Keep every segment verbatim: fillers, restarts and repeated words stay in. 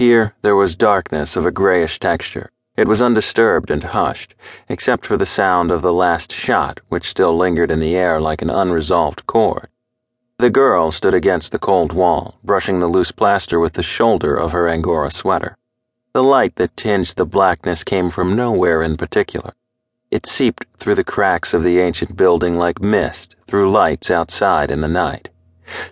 Here there was darkness of a grayish texture. It was undisturbed and hushed, except for the sound of the last shot which still lingered in the air like an unresolved chord. The girl stood against the cold wall, brushing the loose plaster with the shoulder of her Angora sweater. The light that tinged the blackness came from nowhere in particular. It seeped through the cracks of the ancient building like mist through lights outside in the night.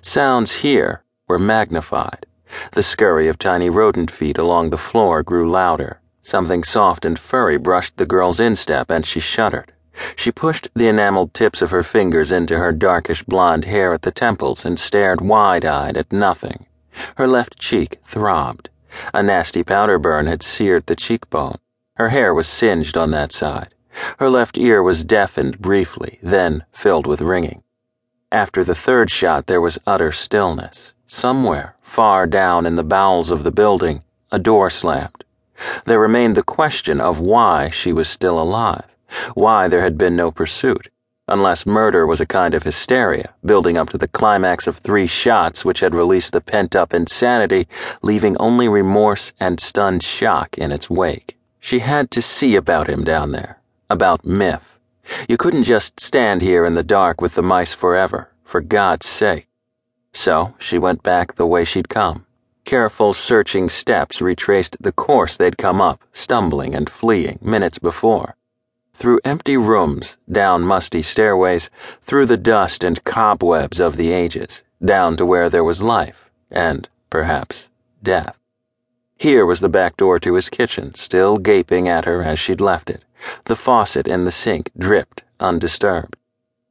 Sounds here were magnified. The scurry of tiny rodent feet along the floor grew louder. Something soft and furry brushed the girl's instep, and she shuddered. She pushed the enameled tips of her fingers into her darkish blonde hair at the temples and stared wide-eyed at nothing. Her left cheek throbbed. A nasty powder burn had seared the cheekbone. Her hair was singed on that side. Her left ear was deafened briefly, then filled with ringing. After the third shot there was utter stillness. Somewhere, far down in the bowels of the building, a door slammed. There remained the question of why she was still alive, why there had been no pursuit, unless murder was a kind of hysteria, building up to the climax of three shots which had released the pent-up insanity, leaving only remorse and stunned shock in its wake. She had to see about him down there. About Miff. You couldn't just stand here in the dark with the mice forever, for God's sake. So she went back the way she'd come. Careful, searching steps retraced the course they'd come up, stumbling and fleeing minutes before. Through empty rooms, down musty stairways, through the dust and cobwebs of the ages, down to where there was life, and, perhaps, death. Here was the back door to his kitchen, still gaping at her as she'd left it. The faucet in the sink dripped, undisturbed.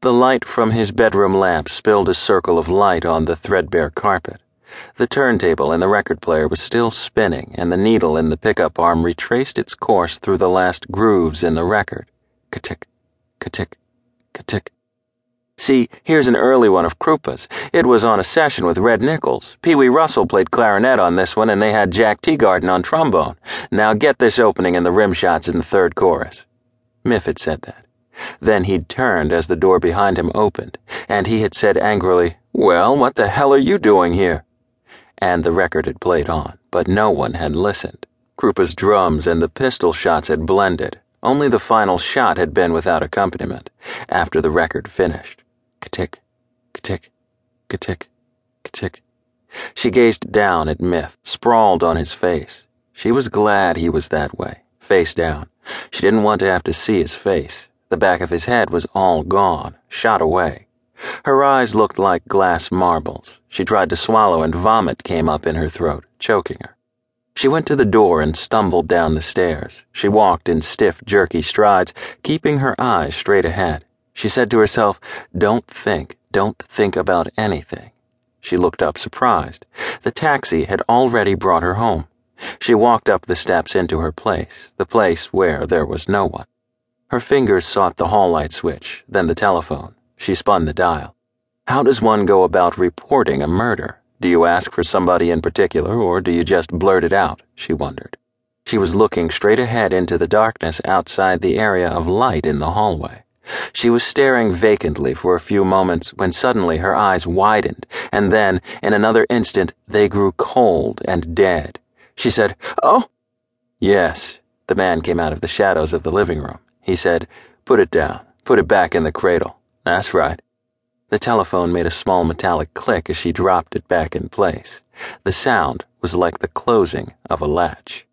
The light from his bedroom lamp spilled a circle of light on the threadbare carpet. The turntable in the record player was still spinning, and the needle in the pickup arm retraced its course through the last grooves in the record. Ka-tick, ka-tick, ka-tick. See, here's an early one of Krupa's. It was on a session with Red Nichols. Pee Wee Russell played clarinet on this one, and they had Jack Teagarden on trombone. Now get this opening and the rim shots in the third chorus. Miff had said that. Then he'd turned as the door behind him opened, and he had said angrily, "Well, what the hell are you doing here?" And the record had played on, but no one had listened. Krupa's drums and the pistol shots had blended. Only the final shot had been without accompaniment, after the record finished. Ka-tick, ka-tick, ka-tick, ka-tick. She gazed down at Miff, sprawled on his face. She was glad he was that way, face down. She didn't want to have to see his face. The back of his head was all gone, shot away. Her eyes looked like glass marbles. She tried to swallow, and vomit came up in her throat, choking her. She went to the door and stumbled down the stairs. She walked in stiff, jerky strides, keeping her eyes straight ahead. She said to herself, "Don't think, don't think about anything." She looked up, surprised. The taxi had already brought her home. She walked up the steps into her place, the place where there was no one. Her fingers sought the hall light switch, then the telephone. She spun the dial. How does one go about reporting a murder? Do you ask for somebody in particular, or do you just blurt it out? She wondered. She was looking straight ahead into the darkness outside the area of light in the hallway. She was staring vacantly for a few moments when suddenly her eyes widened, and then, in another instant, they grew cold and dead. She said, "Oh!" "Yes." The man came out of the shadows of the living room. He said, "Put it down. Put it back in the cradle. That's right." The telephone made a small metallic click as she dropped it back in place. The sound was like the closing of a latch.